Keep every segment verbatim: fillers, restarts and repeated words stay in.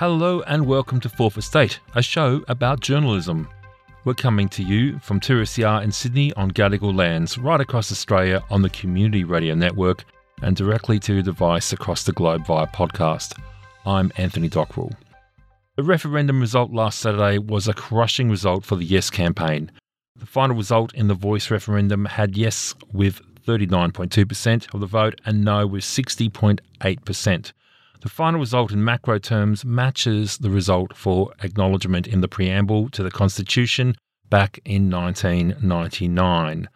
Hello and welcome to Fourth Estate, a show about journalism. We're coming to you from Tirisya in Sydney on Gadigal lands, right across Australia on the Community Radio Network and directly to your device across the globe via podcast. I'm Anthony Dockrell. The referendum result last Saturday was a crushing result for the Yes campaign. The final result in the Voice Referendum had Yes with thirty-nine point two percent of the vote and No with sixty point eight percent. The final result in macro terms matches the result for acknowledgement in the preamble to the Constitution back in nineteen ninety-nine.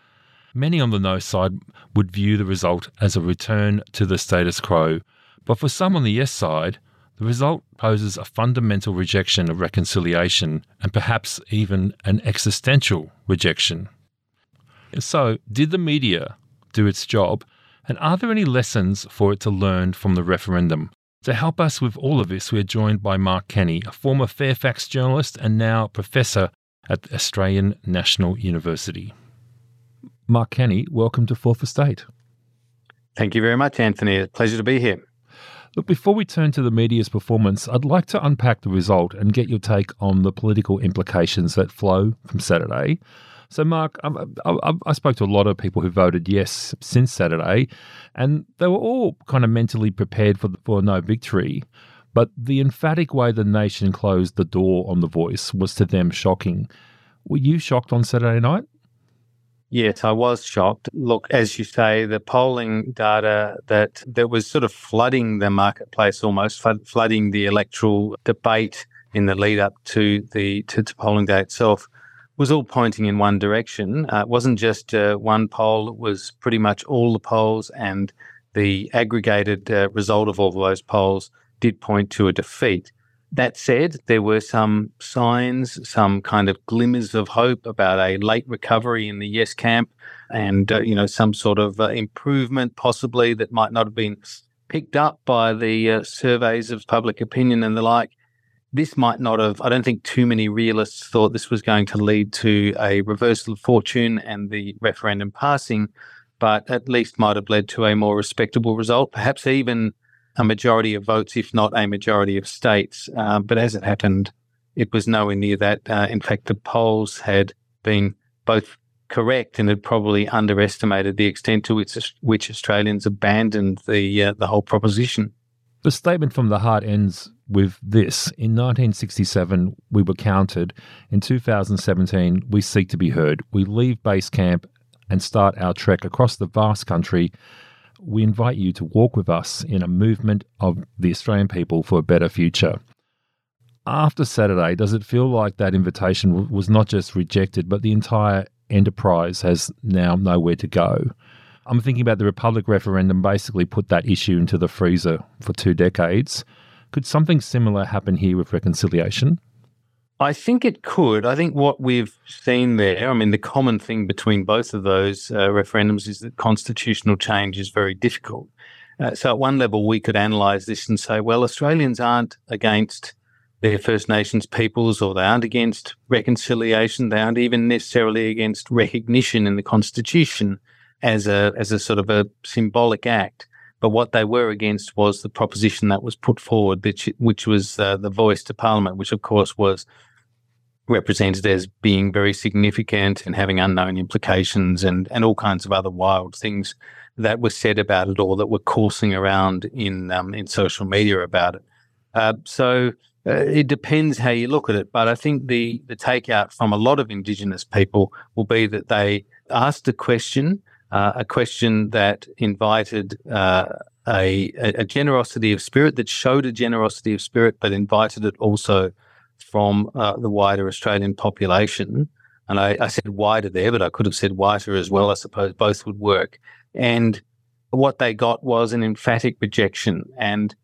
Many on the no side would view the result as a return to the status quo, but for some on the yes side, the result poses a fundamental rejection of reconciliation and perhaps even an existential rejection. So, did the media do its job, and are there any lessons for it to learn from the referendum? To help us with all of this, we're joined by Mark Kenny, a former Fairfax journalist and now professor at the Australian National University. Mark Kenny, welcome to Fourth Estate. Thank you very much, Anthony. It's a pleasure to be here. Look, before we turn to the media's performance, I'd like to unpack the result and get your take on the political implications that flow from Saturday. So, Mark, I, I, I spoke to a lot of people who voted yes since Saturday, and they were all kind of mentally prepared for, the, for no victory. But the emphatic way the nation closed the door on The Voice was to them shocking. Were you shocked on Saturday night? Yes, I was shocked. Look, as you say, the polling data that, that was sort of flooding the marketplace almost, flood, flooding the electoral debate in the lead up to the to, to polling day itself, was all pointing in one direction. Uh, it wasn't just uh, one poll, it was pretty much all the polls, and the aggregated uh, result of all of those polls did point to a defeat. That said, there were some signs, some kind of glimmers of hope about a late recovery in the yes camp and, uh, you know, some sort of uh, improvement possibly that might not have been picked up by the uh, surveys of public opinion and the like. This might not have, I don't think too many realists thought this was going to lead to a reversal of fortune and the referendum passing, but at least might have led to a more respectable result, perhaps even a majority of votes, if not a majority of states. Uh, but as it happened, it was nowhere near that. Uh, in fact, the polls had been both correct and had probably underestimated the extent to which, which Australians abandoned the uh, the whole proposition. The statement from the heart ends with this. In nineteen sixty-seven, we were counted. In two thousand seventeen, we seek to be heard. We leave base camp and start our trek across the vast country. We invite you to walk with us in a movement of the Australian people for a better future. After Saturday, does it feel like that invitation was not just rejected, but the entire enterprise has now nowhere to go? I'm thinking about the Republic referendum basically put that issue into the freezer for two decades. Could something similar happen here with reconciliation? I think it could. I think what we've seen there, I mean, the common thing between both of those uh, referendums is that constitutional change is very difficult. Uh, so at one level, we could analyse this and say, well, Australians aren't against their First Nations peoples, or they aren't against reconciliation. They aren't even necessarily against recognition in the Constitution as a as a sort of a symbolic act. But what they were against was the proposition that was put forward, which, which was uh, the voice to Parliament, which, of course, was represented as being very significant and having unknown implications and, and all kinds of other wild things that were said about it or that were coursing around in um, in social media about it. Uh, so uh, it depends how you look at it. But I think the, the takeout from a lot of Indigenous people will be that they asked the question, Uh, a question that invited uh, a, a generosity of spirit, that showed a generosity of spirit, but invited it also from uh, the wider Australian population. And I, I said wider there, but I could have said whiter as well. I suppose both would work. And what they got was an emphatic rejection. And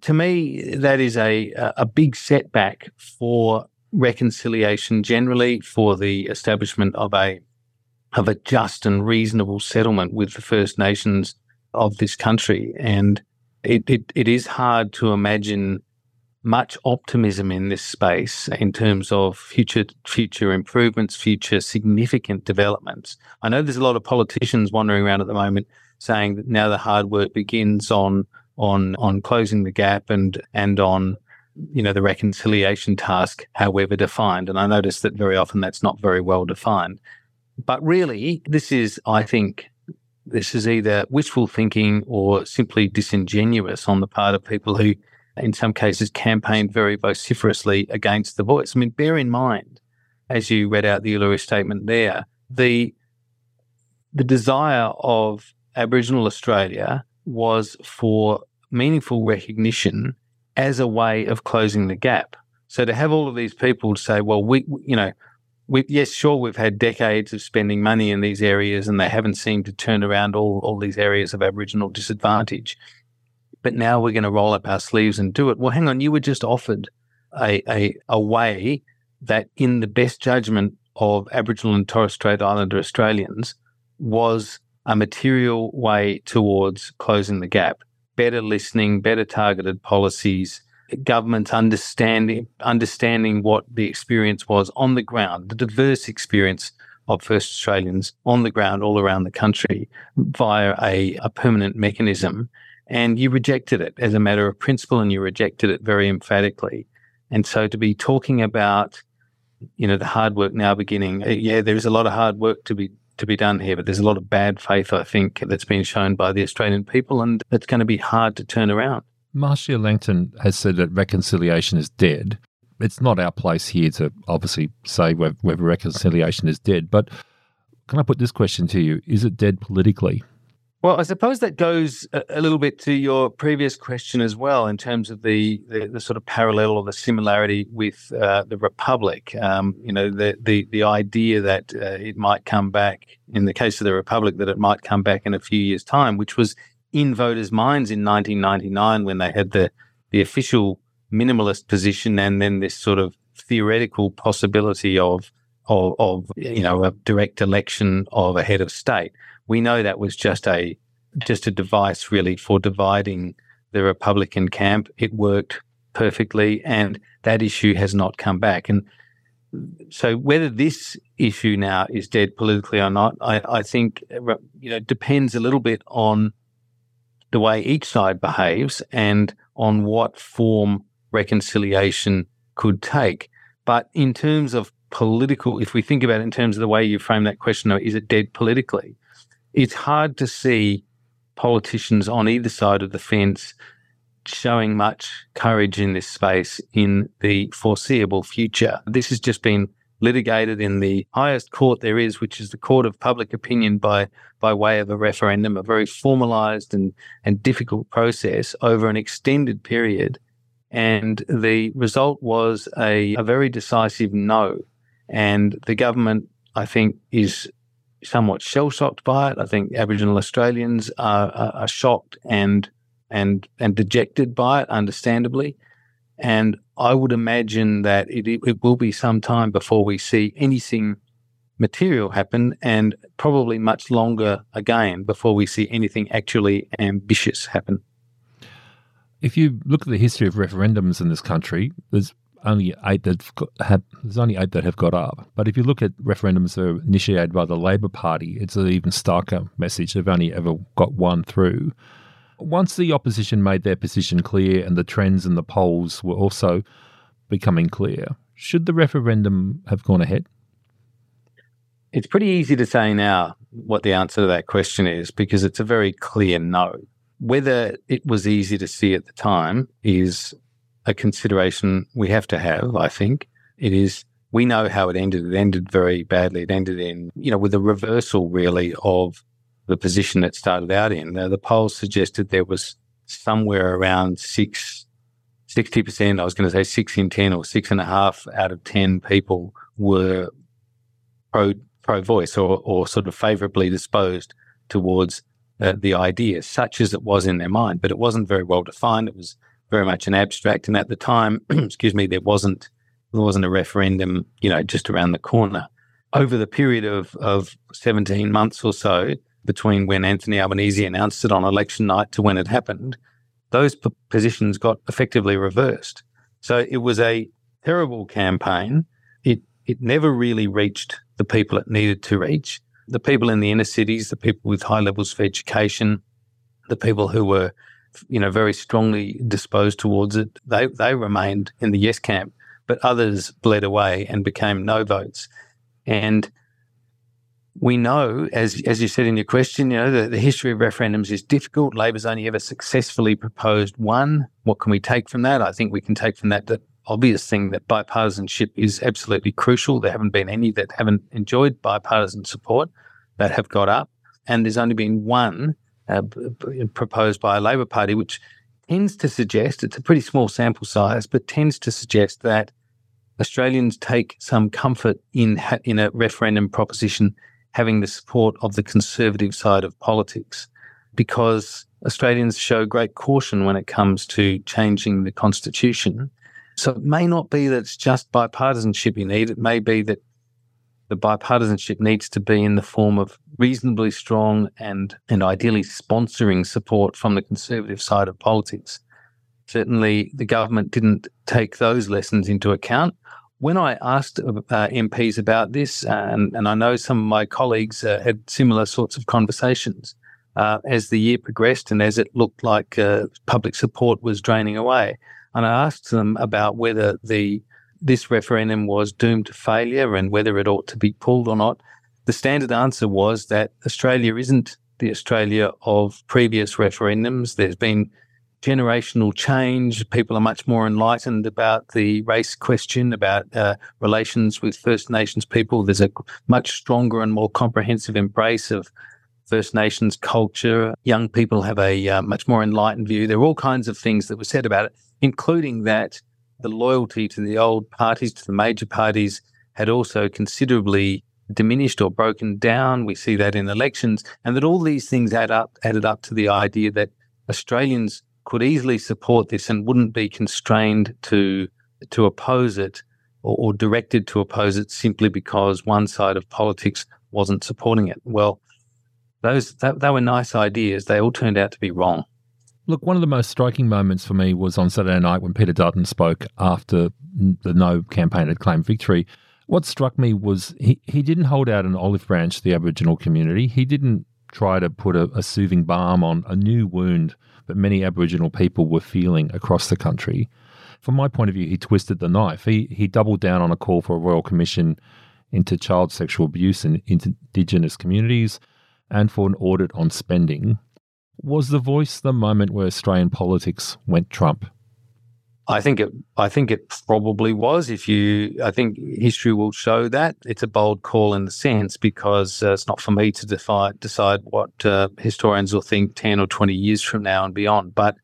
to me, that is a a big setback for reconciliation generally, for the establishment of a of a just and reasonable settlement with the First Nations of this country. And it, it, it is hard to imagine much optimism in this space in terms of future future improvements, future significant developments. I know there's a lot of politicians wandering around at the moment saying that now the hard work begins on on on closing the gap and and on you know, the reconciliation task, however defined. And I notice that very often that's not very well defined. But really, this is, I think, this is either wishful thinking or simply disingenuous on the part of people who, in some cases, campaigned very vociferously against the voice. I mean, bear in mind, as you read out the Uluru Statement there, the the desire of Aboriginal Australia was for meaningful recognition as a way of closing the gap. So to have all of these people say, well, we, you know, we, yes, sure, we've had decades of spending money in these areas and they haven't seemed to turn around all, all these areas of Aboriginal disadvantage, but now we're going to roll up our sleeves and do it. Well, hang on, you were just offered a, a, a way that in the best judgment of Aboriginal and Torres Strait Islander Australians was a material way towards closing the gap. Better listening, better targeted policies, governments understanding understanding what the experience was on the ground, the diverse experience of First Australians on the ground all around the country via a, a permanent mechanism. And you rejected it as a matter of principle, and you rejected it very emphatically. And so to be talking about, you know, the hard work now beginning, yeah, there is a lot of hard work to be to be done here, but there's a lot of bad faith, I think, that's been shown by the Australian people, and it's going to be hard to turn around. Marcia Langton has said that reconciliation is dead. It's not our place here to obviously say whether reconciliation is dead, but can I put this question to you? Is it dead politically? Well, I suppose that goes a little bit to your previous question as well in terms of the, the, the sort of parallel or the similarity with uh, the Republic. Um, you know, the, the, the idea that uh, it might come back, in the case of the Republic, that it might come back in a few years' time, which was in voters' minds in nineteen ninety-nine when they had the, the official minimalist position and then this sort of theoretical possibility of, of, of you know, a direct election of a head of state. We know that was just a just a device, really, for dividing the Republican camp. It worked perfectly, and that issue has not come back. And so whether this issue now is dead politically or not, I, I think, you know, depends a little bit on the way each side behaves and on what form reconciliation could take. But in terms of political, if we think about it in terms of the way you frame that question, is it dead politically? It's hard to see politicians on either side of the fence showing much courage in this space in the foreseeable future. This has just been litigated in the highest court there is, which is the court of public opinion by by way of a referendum, a very formalised and, and difficult process over an extended period. And the result was a, a very decisive no. And the government, I think, is somewhat shell-shocked by it. I think Aboriginal Australians are, are, are shocked and and and dejected by it, understandably. And I would imagine that it, it will be some time before we see anything material happen, and probably much longer again before we see anything actually ambitious happen. If you look at the history of referendums in this country, there's Only eight that have there's only eight that have got up. But if you look at referendums that are initiated by the Labor Party, it's an even starker message. They've only ever got one through. Once the opposition made their position clear and the trends in the polls were also becoming clear, should the referendum have gone ahead? It's pretty easy to say now what the answer to that question is, because it's a very clear no. Whether it was easy to see at the time is a consideration we have to have, I think. It is, we know how it ended. It ended very badly. It ended in, you know, with a reversal, really, of the position it started out in. Now, the polls suggested there was somewhere around six, sixty percent, I was going to say six in ten or six and a half out of ten people were pro, pro-voice or, or sort of favourably disposed towards uh, the idea, such as it was in their mind. But it wasn't very well defined. It was very much an abstract, and at the time, excuse me, there wasn't there wasn't a referendum, you know, just around the corner. Over the period of, of seventeen months or so, between when Anthony Albanese announced it on election night to when it happened, those p- positions got effectively reversed. So it was a terrible campaign. It it never really reached the people it needed to reach. The people in the inner cities, the people with high levels of education, the people who were you know, very strongly disposed towards it, they they remained in the yes camp, but others bled away and became no votes. And we know, as as you said in your question, you know, the, the history of referendums is difficult. Labor's only ever successfully proposed one. What can we take from that? I think we can take from that the obvious thing that bipartisanship is absolutely crucial. There haven't been any that haven't enjoyed bipartisan support that have got up, and there's only been one uh, b- proposed by a Labor Party, which tends to suggest, it's a pretty small sample size, but tends to suggest that Australians take some comfort in ha- in a referendum proposition having the support of the conservative side of politics, because Australians show great caution when it comes to changing the constitution. So it may not be that it's just bipartisanship you need. It may be that the bipartisanship needs to be in the form of reasonably strong and, and ideally sponsoring support from the conservative side of politics. Certainly the government didn't take those lessons into account. When I asked uh, M Ps about this, uh, and, and I know some of my colleagues uh, had similar sorts of conversations, uh, as the year progressed and as it looked like uh, public support was draining away, and I asked them about whether the this referendum was doomed to failure and whether it ought to be pulled or not, the standard answer was that Australia isn't the Australia of previous referendums. There's been generational change. People are much more enlightened about the race question, about uh, relations with First Nations people. There's a much stronger and more comprehensive embrace of First Nations culture. Young people have a uh, much more enlightened view. There are all kinds of things that were said about it, including that the loyalty to the old parties, to the major parties, had also considerably diminished or broken down. We see that in elections, and that all these things add up, added up to the idea that Australians could easily support this and wouldn't be constrained to to oppose it or, or directed to oppose it simply because one side of politics wasn't supporting it. Well, those that, they were nice ideas. They all turned out to be wrong. Look, one of the most striking moments for me was on Saturday night when Peter Dutton spoke after the No campaign had claimed victory. What struck me was he, he didn't hold out an olive branch to the Aboriginal community. He didn't try to put a, a soothing balm on a new wound that many Aboriginal people were feeling across the country. From my point of view, he twisted the knife. He he doubled down on a call for a royal commission into child sexual abuse in Indigenous communities and for an audit on spending. Was the voice the moment where Australian politics went Trump? I think it. I think it probably was. If you, I think history will show that it's a bold call in the sense because uh, it's not for me to defy, decide what uh, historians will think ten or twenty years from now and beyond. But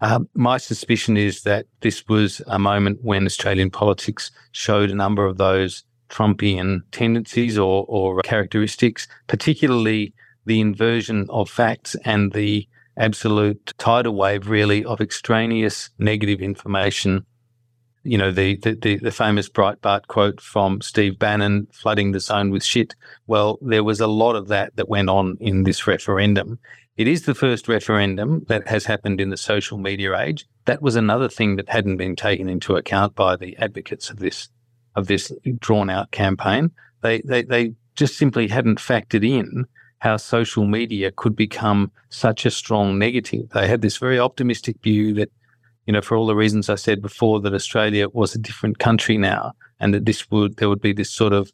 uh, my suspicion is that this was a moment when Australian politics showed a number of those Trumpian tendencies or, or characteristics, particularly the inversion of facts and the absolute tidal wave, really, of extraneous negative information. You know, the, the the famous Breitbart quote from Steve Bannon, flooding the zone with shit. Well, there was a lot of that that went on in this referendum. It is the first referendum that has happened in the social media age. That was another thing that hadn't been taken into account by the advocates of this of this drawn-out campaign. They they they just simply hadn't factored in how social media could become such a strong negative. They had this very optimistic view that, you know, for all the reasons I said before, that Australia was a different country now, and that this would there would be this sort of,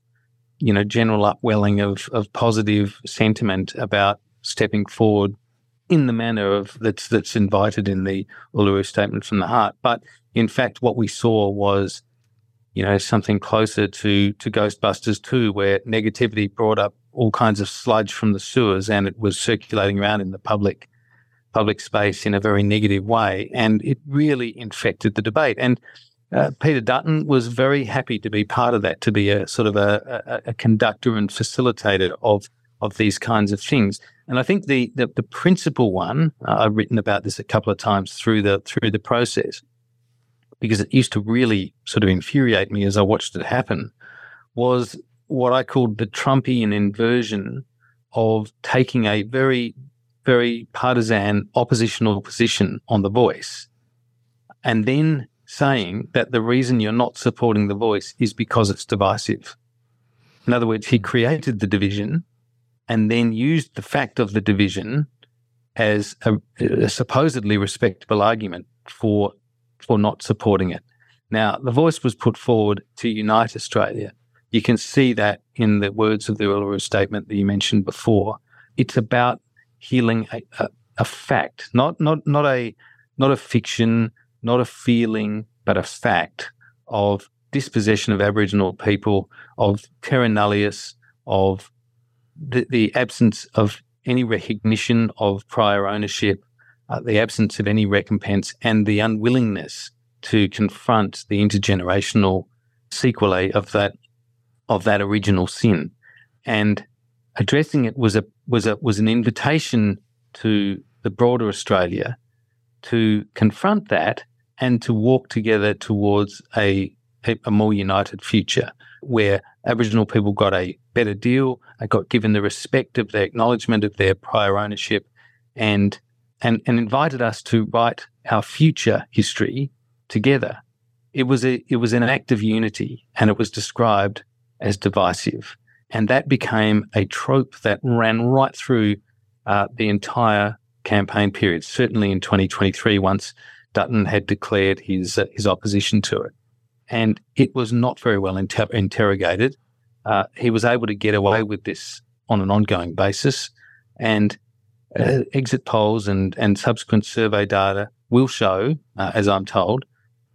you know, general upwelling of of positive sentiment about stepping forward in the manner of that's that's invited in the Uluru Statement from the Heart. But in fact, what we saw was, you know, something closer to to Ghostbusters two, where negativity brought up all kinds of sludge from the sewers, and it was circulating around in the public public space in a very negative way, and it really infected the debate. And uh, Peter Dutton was very happy to be part of that, to be a sort of a, a, a conductor and facilitator of of these kinds of things. And I think the the, the principal one, uh, I've written about this a couple of times through the through the process, because it used to really sort of infuriate me as I watched it happen, was what I called the Trumpian inversion of taking a very, very partisan oppositional position on The Voice and then saying that the reason you're not supporting The Voice is because it's divisive. In other words, he created the division and then used the fact of the division as a, a supposedly respectable argument for for not supporting it. Now, the voice was put forward to unite Australia. You can see that in the words of the Uluru Statement that you mentioned before. It's about healing a, a, a fact, not not not a not a fiction, not a feeling, but a fact of dispossession of Aboriginal people, of terra nullius, of the, the absence of any recognition of prior ownership, uh, the absence of any recompense, and the unwillingness to confront the intergenerational sequelae of that of that original sin. And addressing it was a was a was an invitation to the broader Australia to confront that and to walk together towards a a, a more united future, where Aboriginal people got a better deal, got given the respect of their acknowledgement of their prior ownership, and and and invited us to write our future history together. It was a it was an act of unity, and it was described as divisive, and that became a trope that ran right through uh, the entire campaign period. Certainly in twenty twenty-three, once Dutton had declared his uh, his opposition to it, and it was not very well inter- interrogated. Uh, he was able to get away with this on an ongoing basis, and uh, exit polls and and subsequent survey data will show, uh, as I'm told,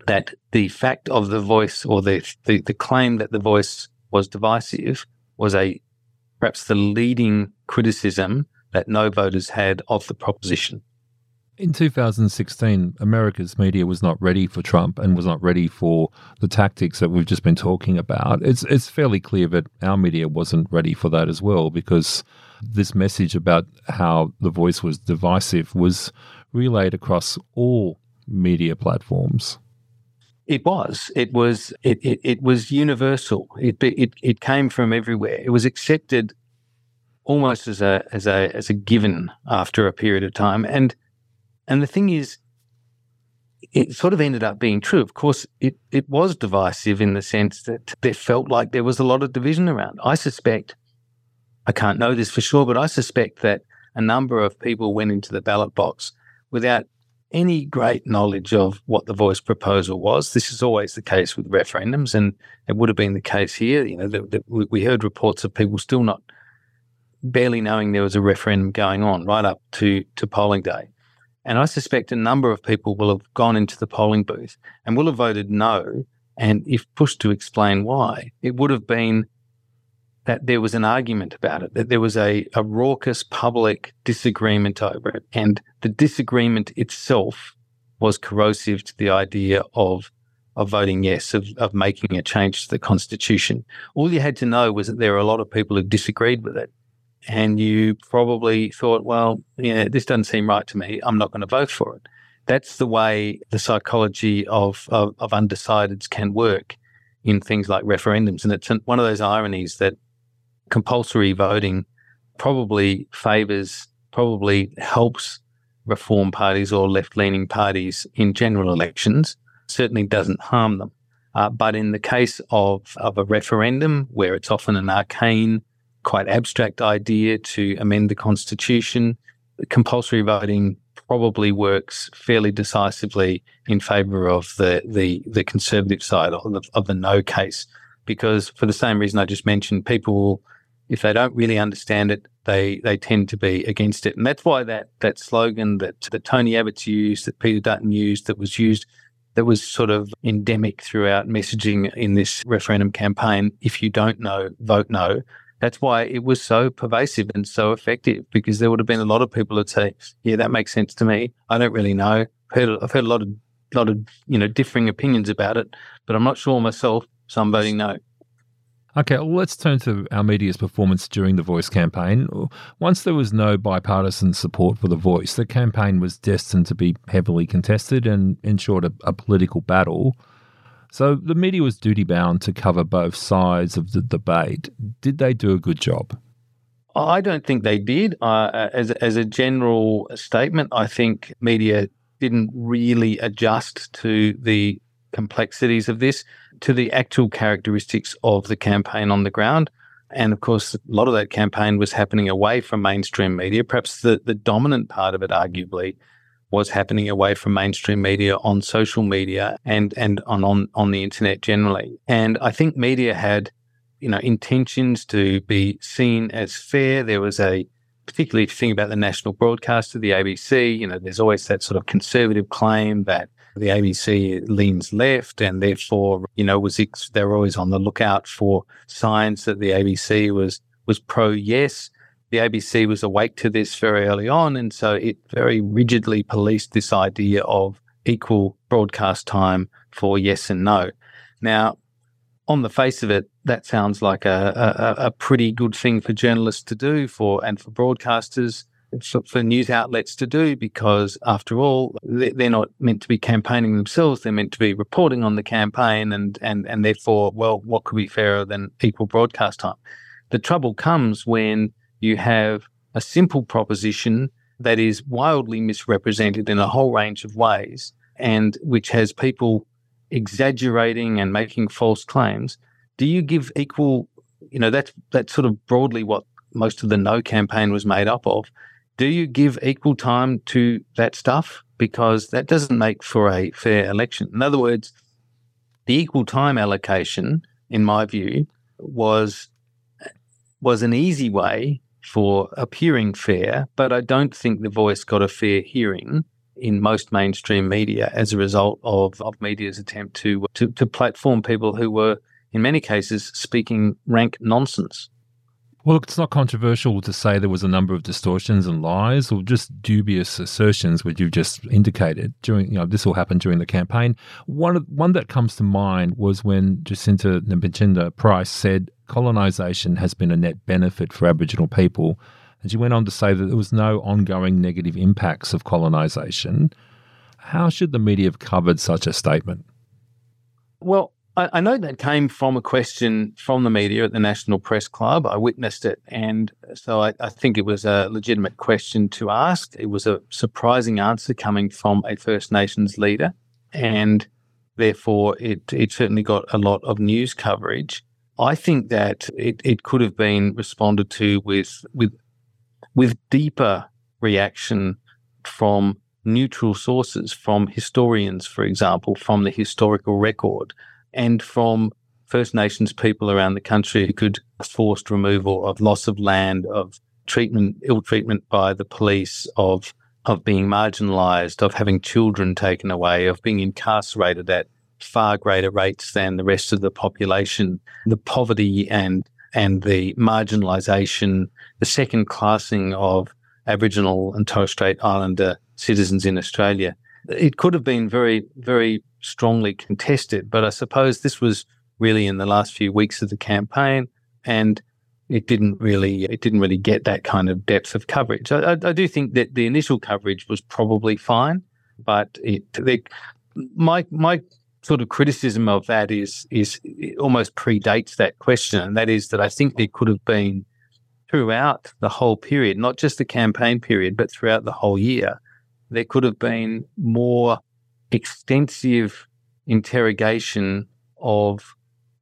that the fact of the voice, or the, the the claim that the voice was divisive, was a perhaps the leading criticism that no voters had of the proposition. In two thousand sixteen, America's media was not ready for Trump and was not ready for the tactics that we've just been talking about. It's it's fairly clear that our media wasn't ready for that as well, because this message about how the voice was divisive was relayed across all media platforms. It was. It was. It, it, it was universal. It, it it came from everywhere. It was accepted almost as a as a as a given after a period of time. And and the thing is, it sort of ended up being true. Of course, it it was divisive in the sense that there felt like there was a lot of division around. I suspect, I can't know this for sure, but I suspect that a number of people went into the ballot box without any great knowledge of what the voice proposal was. This is always the case with referendums, and it would have been the case here. You know, the, the, we heard reports of people still not, barely knowing there was a referendum going on right up to, to polling day. And I suspect a number of people will have gone into the polling booth and will have voted no, and if pushed to explain why, it would have been that there was an argument about it, that there was a, a raucous public disagreement over it, and the disagreement itself was corrosive to the idea of of voting yes, of, of making a change to the Constitution. All you had to know was that there were a lot of people who disagreed with it, and you probably thought, well, yeah, this doesn't seem right to me, I'm not going to vote for it. That's the way the psychology of, of, of undecideds can work in things like referendums, and it's one of those ironies that compulsory voting probably favours, probably helps reform parties or left-leaning parties in general elections, certainly doesn't harm them. Uh, but in the case of, of a referendum, where it's often an arcane, quite abstract idea to amend the Constitution, compulsory voting probably works fairly decisively in favour of the, the, the conservative side, of the, of the no case, because for the same reason I just mentioned, people will, if they don't really understand it, they they tend to be against it. And that's why that that slogan that, that Tony Abbott's used, that Peter Dutton used, that was used, that was sort of endemic throughout messaging in this referendum campaign, if you don't know, vote no. That's why it was so pervasive and so effective, because there would have been a lot of people who'd say, yeah, that makes sense to me. I don't really know. I've heard, I've heard a lot of, lot of you know, differing opinions about it, but I'm not sure myself, so I'm voting no. Okay, well, let's turn to our media's performance during the Voice campaign. Once there was no bipartisan support for the Voice, the campaign was destined to be heavily contested and ensured a, a political battle. So the media was duty-bound to cover both sides of the debate. Did they do a good job? I don't think they did. Uh, as, as a general statement, I think media didn't really adjust to the complexities of this, to the actual characteristics of the campaign on the ground. And of course, a lot of that campaign was happening away from mainstream media. Perhaps the, the dominant part of it, arguably, was happening away from mainstream media on social media and, and on, on, on the internet generally. And I think media had, you know, intentions to be seen as fair. There was a particularly thing about the national broadcaster, the A B C, you know, there's always that sort of conservative claim that the A B C leans left and therefore, you know, was ex- they were always on the lookout for signs that the A B C was was pro-yes. The A B C was awake to this very early on, and so it very rigidly policed this idea of equal broadcast time for yes and no. Now, on the face of it, that sounds like a, a, a pretty good thing for journalists to do for and for broadcasters, for, for news outlets to do, because after all, they're not meant to be campaigning themselves. They're meant to be reporting on the campaign, and and and therefore, well, what could be fairer than equal broadcast time? The trouble comes when you have a simple proposition that is wildly misrepresented in a whole range of ways and which has people exaggerating and making false claims. Do you give equal, you know, that's, that's sort of broadly what most of the no campaign was made up of. Do you give equal time to that stuff? Because that doesn't make for a fair election. In other words, the equal time allocation, in my view, was was an easy way for appearing fair, but I don't think The Voice got a fair hearing in most mainstream media as a result of, of media's attempt to, to to platform people who were, in many cases, speaking rank nonsense. Well, look, it's not controversial to say there was a number of distortions and lies or just dubious assertions, which you've just indicated during, you know, this all happened during the campaign. One of, one that comes to mind was when Jacinta Nampijinpa Price said, "Colonisation has been a net benefit for Aboriginal people." And she went on to say that there was no ongoing negative impacts of colonisation. How should the media have covered such a statement? Well, I, I know that came from a question from the media at the National Press Club. I witnessed it, and so I, I think it was a legitimate question to ask. It was a surprising answer coming from a First Nations leader, and therefore it, it certainly got a lot of news coverage. I think that it, it could have been responded to with with with deeper reaction from neutral sources, from historians, for example, from the historical record, and from First Nations people around the country who could forced removal, of loss of land, of treatment, ill treatment by the police, of of being marginalised, of having children taken away, of being incarcerated at far greater rates than the rest of the population, the poverty and and the marginalisation, the second classing of Aboriginal and Torres Strait Islander citizens in Australia. It could have been very, very strongly contested, but I suppose this was really in the last few weeks of the campaign, and it didn't really it didn't really get that kind of depth of coverage. I, I, I do think that the initial coverage was probably fine, but it they, my my. sort of criticism of that is is it almost predates that question, and that is that I think there could have been throughout the whole period, not just the campaign period, but throughout the whole year, there could have been more extensive interrogation of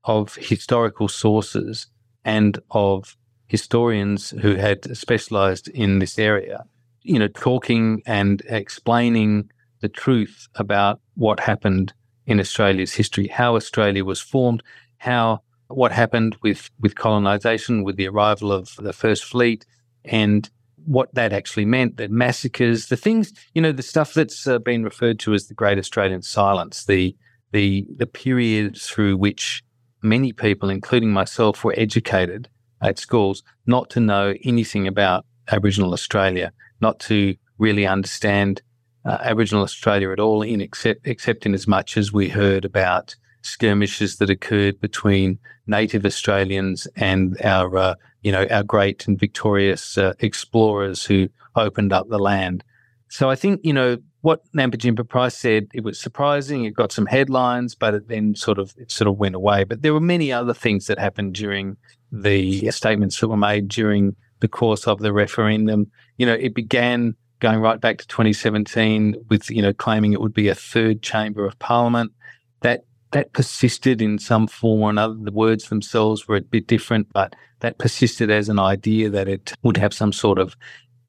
of historical sources and of historians who had specialized in this area, you know, talking and explaining the truth about what happened in Australia's history, how Australia was formed, how what happened with, with colonisation, with the arrival of the First Fleet, and what that actually meant, the massacres, the things, you know, the stuff that's uh, been referred to as the Great Australian Silence, the, the, the period through which many people, including myself, were educated at schools not to know anything about Aboriginal Australia, not to really understand Uh, Aboriginal Australia at all, in except, except in as much as we heard about skirmishes that occurred between native Australians and our, uh, you know, our great and victorious uh, explorers who opened up the land. So I think, you know, what Nampijinpa Price said, it was surprising, it got some headlines, but it then sort of it sort of went away. But there were many other things that happened during the yes. statements that were made during the course of the referendum. You know, it began going right back to twenty seventeen with, you know, claiming it would be a third chamber of parliament. That that persisted in some form or another. The words themselves were a bit different, but that persisted as an idea that it would have some sort of,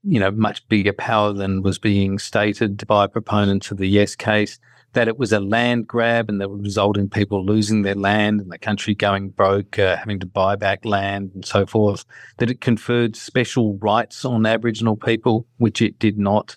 you know, much bigger power than was being stated by proponents of the yes case, that it was a land grab and that would result in people losing their land and the country going broke, uh, having to buy back land and so forth, that it conferred special rights on Aboriginal people, which it did not,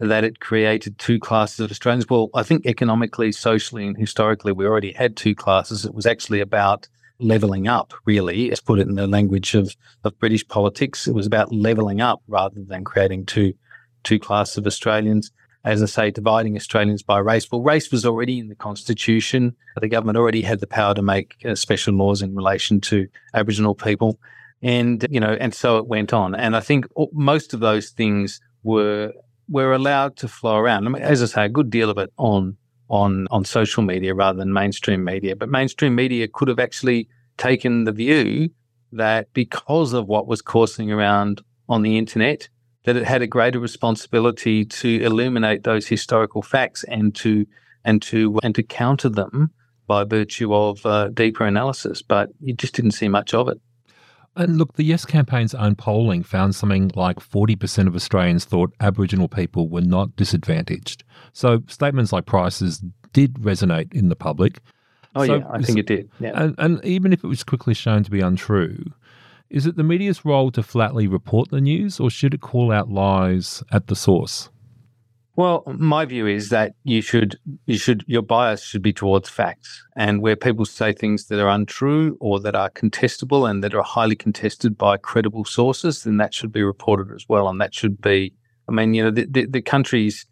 that it created two classes of Australians. Well, I think economically, socially and historically we already had two classes. It was actually about levelling up, really. Let's put it in the language of, of British politics. It was about levelling up rather than creating two two classes of Australians. As I say, dividing Australians by race. Well, race was already in the Constitution. The government already had the power to make uh, special laws in relation to Aboriginal people. And, you know, and so it went on. And I think most of those things were were allowed to flow around. I mean, as I say, a good deal of it on on on social media rather than mainstream media. But mainstream media could have actually taken the view that because of what was coursing around on the internet, that it had a greater responsibility to illuminate those historical facts and to and to and to counter them by virtue of uh, deeper analysis. But you just didn't see much of it. And look, the Yes campaign's own polling found something like forty percent of Australians thought Aboriginal people were not disadvantaged. So statements like Price's did resonate in the public. Oh so, yeah, I think it did. Yeah. And, and even if it was quickly shown to be untrue, is it the media's role to flatly report the news, or should it call out lies at the source? Well, my view is that you should, you should, your bias should be towards facts, and where people say things that are untrue or that are contestable and that are highly contested by credible sources, then that should be reported as well, and that should be. I mean, you know, the, the, the country's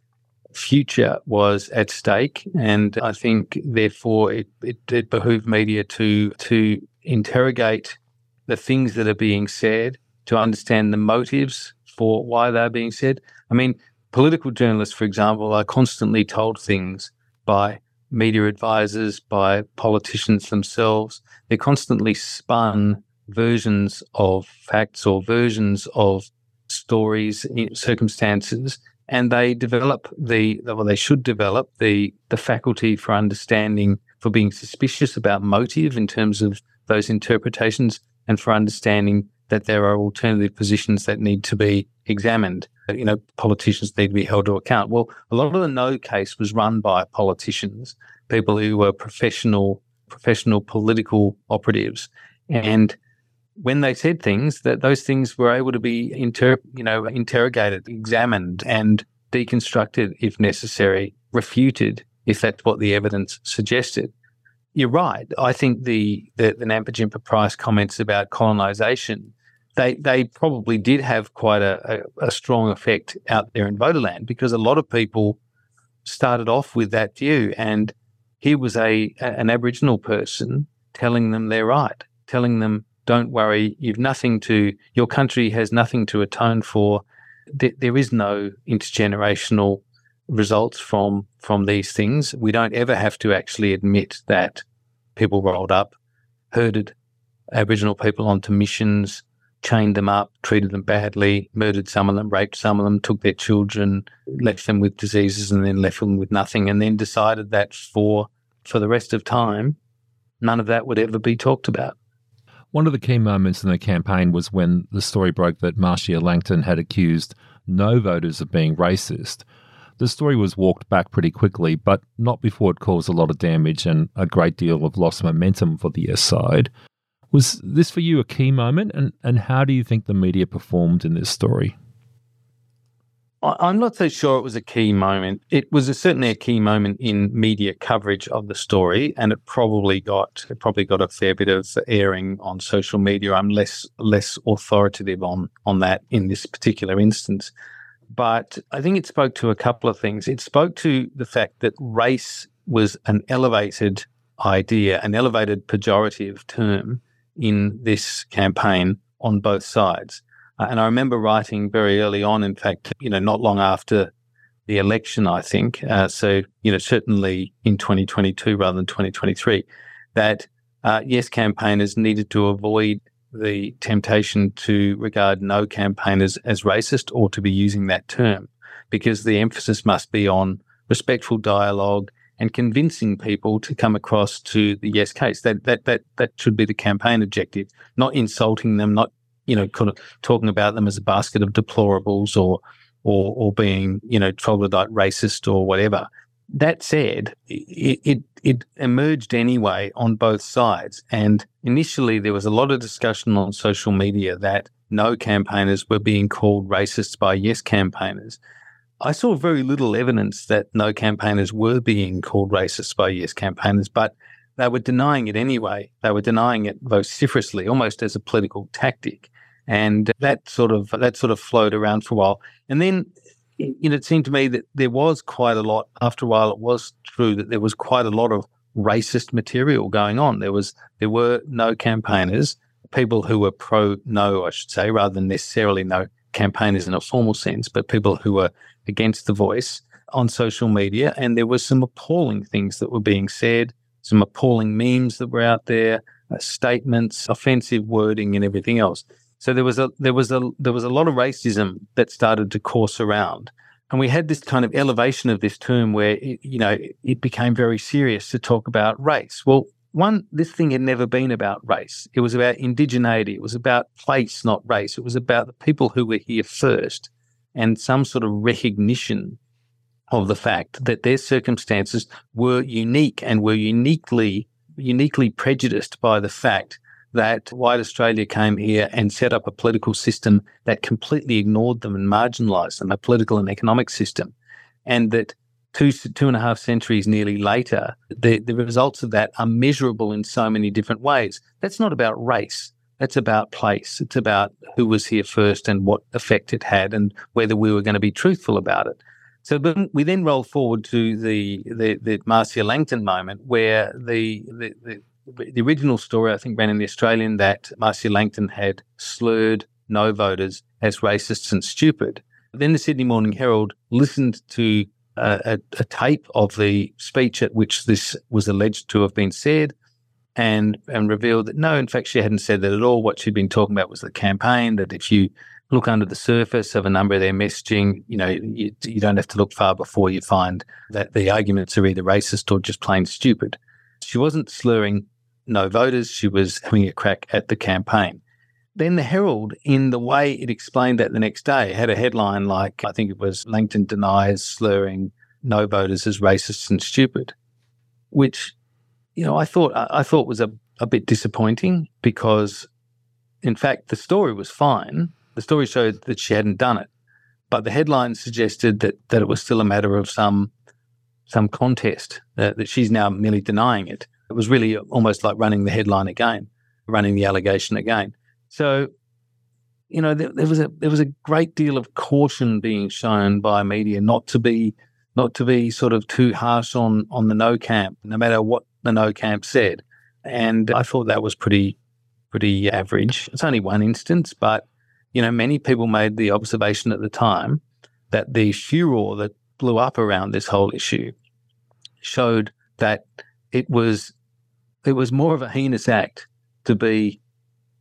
future was at stake, and I think therefore it it, it behooved media to to interrogate the things that are being said, to understand the motives for why they're being said. I mean, political journalists, for example, are constantly told things by media advisors, by politicians themselves. They're constantly spun versions of facts or versions of stories, circumstances, and they develop the, well, they should develop the, the faculty for understanding, for being suspicious about motive in terms of those interpretations, and for understanding that there are alternative positions that need to be examined. You know, politicians need to be held to account. Well, a lot of the no case was run by politicians, people who were professional, professional political operatives. And when they said things, that those things were able to be, inter- you know, interrogated, examined and deconstructed if necessary, refuted if that's what the evidence suggested. You're right. I think the, the, the Nampijinpa Price comments about colonisation, they they probably did have quite a, a, a strong effect out there in voterland, because a lot of people started off with that view, and here was a, a an Aboriginal person telling them they're right, telling them, don't worry, you've nothing to, your country has nothing to atone for. There, there is no intergenerational results from from these things. We don't ever have to actually admit that people rolled up, herded Aboriginal people onto missions, chained them up, treated them badly, murdered some of them, raped some of them, took their children, left them with diseases and then left them with nothing, and then decided that for for the rest of time, none of that would ever be talked about. One of the key moments in the campaign was when the story broke that Marcia Langton had accused no voters of being racist. The story was walked back pretty quickly, but not before it caused a lot of damage and a great deal of lost momentum for the yes side. Was this for you a key moment, and, and how do you think the media performed in this story? I'm not so sure it was a key moment. It was a, certainly a key moment in media coverage of the story, and it probably got it probably got a fair bit of airing on social media. I'm less less authoritative on on that in this particular instance. But I think it spoke to a couple of things. It spoke to the fact that race was an elevated idea, an elevated pejorative term in this campaign on both sides. Uh, and I remember writing very early on, in fact, you know, not long after the election, I think, uh, so, you know, certainly in twenty twenty-two rather than twenty twenty-three, that uh, yes campaigners needed to avoid the temptation to regard no campaigners as racist or to be using that term, because the emphasis must be on respectful dialogue and convincing people to come across to the yes case. That that that that should be the campaign objective, not insulting them, not, you know, kind of talking about them as a basket of deplorables or or or being, you know, troglodyte racist or whatever. That said, it, it it emerged anyway on both sides, and initially there was a lot of discussion on social media that no campaigners were being called racists by yes campaigners. I saw very little evidence that no campaigners were being called racists by yes campaigners, but they were denying it anyway. They were denying it vociferously, almost as a political tactic, and that sort of that sort of flowed around for a while, and then. You know, it seemed to me that there was quite a lot, after a while it was true that there was quite a lot of racist material going on. There was, there were no campaigners, people who were pro-no, I should say, rather than necessarily no campaigners in a formal sense, but people who were against the voice on social media. And there were some appalling things that were being said, some appalling memes that were out there, uh, statements, offensive wording and everything else. So there was a there was a there was a lot of racism that started to course around, and we had this kind of elevation of this term where it, you know it became very serious to talk about race. Well, one, this thing had never been about race. It was about indigeneity. It was about place, not race. It was about the people who were here first, and some sort of recognition of the fact that their circumstances were unique and were uniquely uniquely prejudiced by the fact that white Australia came here and set up a political system that completely ignored them and marginalised them, a political and economic system. And that two, two and a half centuries nearly later, the, the results of that are measurable in so many different ways. That's not about race. That's about place. It's about who was here first and what effect it had and whether we were going to be truthful about it. So we then roll forward to the, the, the Marcia Langton moment where the... the, the The original story, I think, ran in The Australian that Marcia Langton had slurred no voters as racists and stupid. Then the Sydney Morning Herald listened to a, a, a tape of the speech at which this was alleged to have been said and, and revealed that, no, in fact, she hadn't said that at all. What she'd been talking about was the campaign, that if you look under the surface of a number of their messaging, you know, you, you don't have to look far before you find that the arguments are either racist or just plain stupid. She wasn't slurring no voters, she was having a crack at the campaign. Then the Herald, in the way it explained that the next day, had a headline like, I think it was, Langton denies slurring no voters as racist and stupid, which, you know, I thought I thought was a, a bit disappointing because, in fact, the story was fine. The story showed that she hadn't done it, but the headline suggested that that it was still a matter of some, some contest, uh, that she's now merely denying it. It was really almost like running the headline again, running the allegation again. So, you know, there, there was a there was a great deal of caution being shown by media not to be not to be sort of too harsh on on the no camp, no matter what the no camp said. And I thought that was pretty pretty average. It's only one instance, but you know, many people made the observation at the time that the furor that blew up around this whole issue showed that it was. It was more of a heinous act to be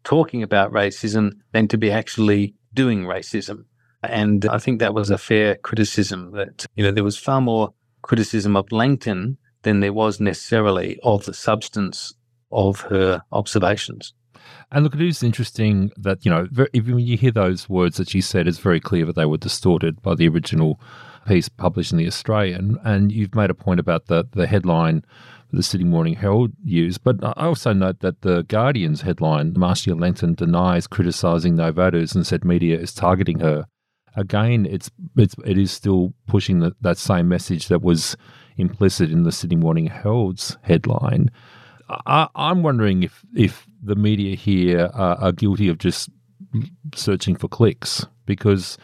talking about racism than to be actually doing racism. And I think that was a fair criticism that, you know, there was far more criticism of Langton than there was necessarily of the substance of her observations. And look, it is interesting that, you know, when you hear those words that she said, it's very clear that they were distorted by the original piece published in The Australian. And you've made a point about the, the headline the Sydney Morning Herald used. But I also note that The Guardian's headline, Marcia Langton denies criticising no voters and said media is targeting her. Again, it's, it's, it is still pushing the, that same message that was implicit in the Sydney Morning Herald's headline. I, I'm wondering if, if the media here are, are guilty of just searching for clicks, because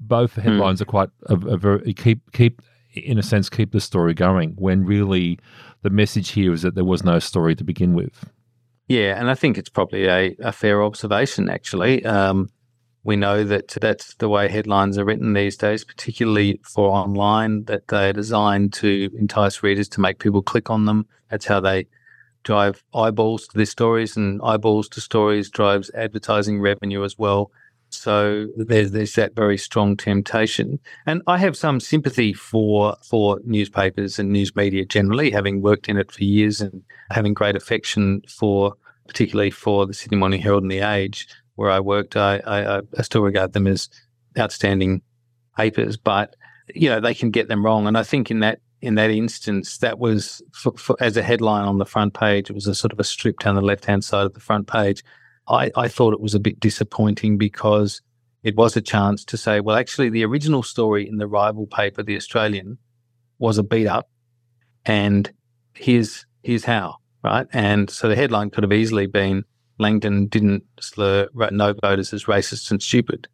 both headlines mm. are quite a, a very, keep keep in a sense, keep the story going, when really the message here is that there was no story to begin with. Yeah, and I think it's probably a, a fair observation, actually. Um, we know that that's the way headlines are written these days, particularly for online, that they're designed to entice readers, to make people click on them. That's how they drive eyeballs to their stories, and eyeballs to stories drives advertising revenue as well. So there's, there's that very strong temptation. And I have some sympathy for for newspapers and news media generally, having worked in it for years and having great affection for, particularly for the Sydney Morning Herald and The Age, where I worked. I, I, I still regard them as outstanding papers, but, you know, they can get them wrong. And I think in that in that instance, that was, for, for, as a headline on the front page, it was a sort of a strip down the left-hand side of the front page. I, I thought it was a bit disappointing because it was a chance to say, well, actually, the original story in the rival paper, The Australian, was a beat-up, and here's here's how, right? And so the headline could have easily been, Langton didn't slur no voters as racist and stupid.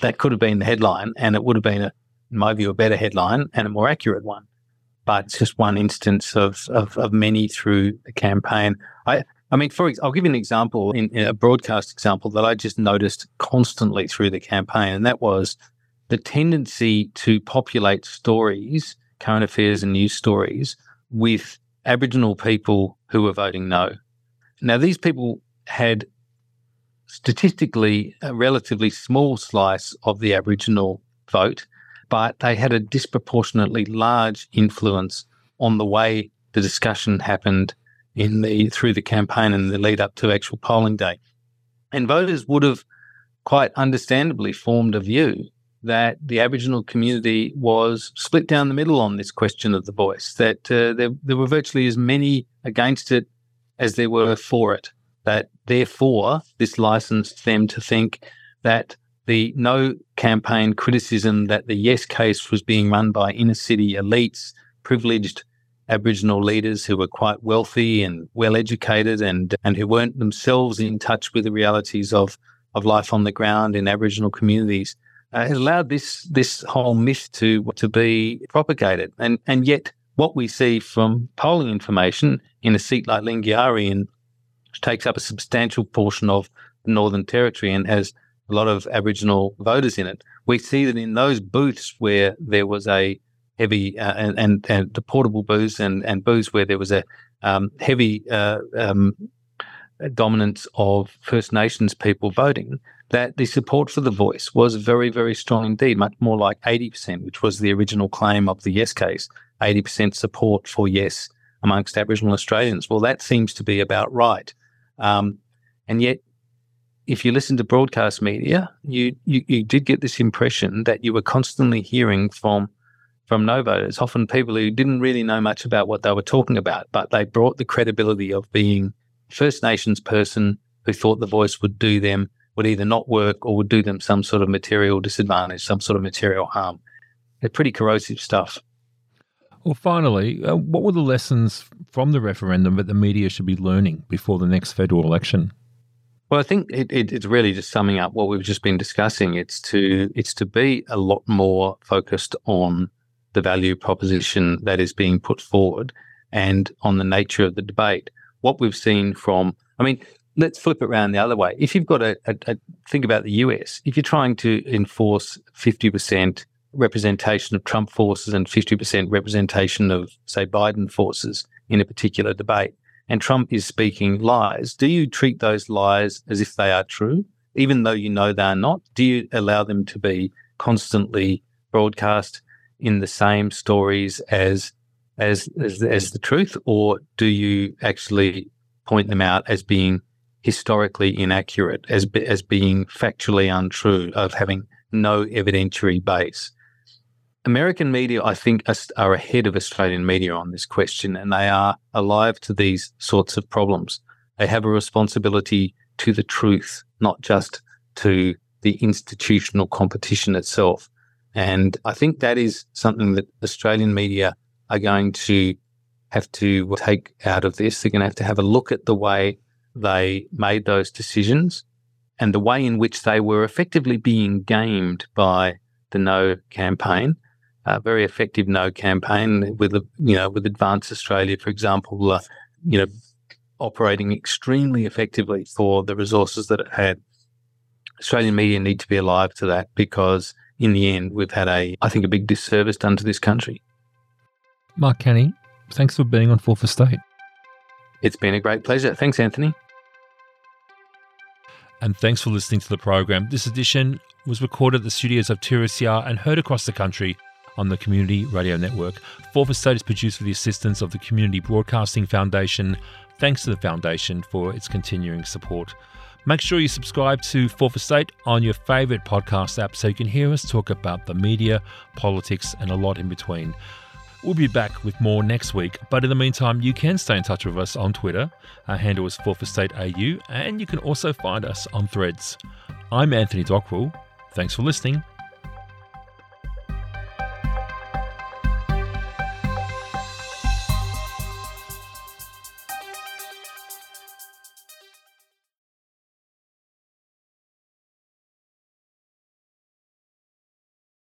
That could have been the headline, and it would have been, a, in my view, a better headline and a more accurate one. But it's just one instance of of, of many through the campaign. I. I mean, for I'll give you an example, in, in a broadcast example that I just noticed constantly through the campaign, and that was the tendency to populate stories, current affairs and news stories, with Aboriginal people who were voting no. Now, these people had statistically a relatively small slice of the Aboriginal vote, but they had a disproportionately large influence on the way the discussion happened in the through the campaign and the lead up to actual polling day. And voters would have quite understandably formed a view that the Aboriginal community was split down the middle on this question of the voice, that uh, there, there were virtually as many against it as there were for it, that therefore this licensed them to think that the no campaign criticism that the yes case was being run by inner city elites, privileged Aboriginal leaders who were quite wealthy and well-educated and and who weren't themselves in touch with the realities of, of life on the ground in Aboriginal communities, uh, it allowed this this whole myth to to be propagated. And and yet what we see from polling information in a seat like Lingiari, which takes up a substantial portion of the Northern Territory and has a lot of Aboriginal voters in it, we see that in those booths where there was a heavy uh, and, and and the portable booths and, and booths where there was a um, heavy uh, um, dominance of First Nations people voting, that the support for the voice was very, very strong indeed, much more like eighty percent, which was the original claim of the yes case, eighty percent support for yes amongst Aboriginal Australians. Well, that seems to be about right. Um, and yet, if you listen to broadcast media, you, you you did get this impression that you were constantly hearing from from no voters, often people who didn't really know much about what they were talking about, but they brought the credibility of being First Nations person who thought the voice would do them, would either not work or would do them some sort of material disadvantage, some sort of material harm. They're pretty corrosive stuff. Well, finally, uh, what were the lessons from the referendum that the media should be learning before the next federal election? Well, I think it, it, it's really just summing up what we've just been discussing. It's to it's to be a lot more focused on the value proposition that is being put forward and on the nature of the debate. What we've seen from, I mean, let's flip it around the other way. If you've got a, a, a think about the U S, if you're trying to enforce fifty percent representation of Trump forces and fifty percent representation of, say, Biden forces in a particular debate, and Trump is speaking lies, do you treat those lies as if they are true, even though you know they are not? Do you allow them to be constantly broadcast in the same stories as, as as as the truth, or do you actually point them out as being historically inaccurate, as as being factually untrue, of having no evidentiary base? American media, I think, are, are ahead of Australian media on this question, and they are alive to these sorts of problems. They have a responsibility to the truth, not just to the institutional competition itself. And I think that is something that Australian media are going to have to take out of this. They're going to have to have a look at the way they made those decisions and the way in which they were effectively being gamed by the no campaign, a very effective no campaign with, you know, with Advance Australia, for example, uh, you know, operating extremely effectively for the resources that it had. Australian media need to be alive to that, because in the end, we've had, a, I think, a big disservice done to this country. Mark Kenny, thanks for being on Fourth Estate. It's been a great pleasure. Thanks, Anthony. and thanks for listening to the program. This edition was recorded at the studios of Tirisya and heard across the country on the Community Radio Network. Fourth Estate is produced with the assistance of the Community Broadcasting Foundation. Thanks to the Foundation for its continuing support. Make sure you subscribe to Fourth Estate on your favourite podcast app so you can hear us talk about the media, politics and a lot in between. We'll be back with more next week, but in the meantime, you can stay in touch with us on Twitter. Our handle is fourth estate A U, and you can also find us on Threads. I'm Anthony Dockrell. Thanks for listening.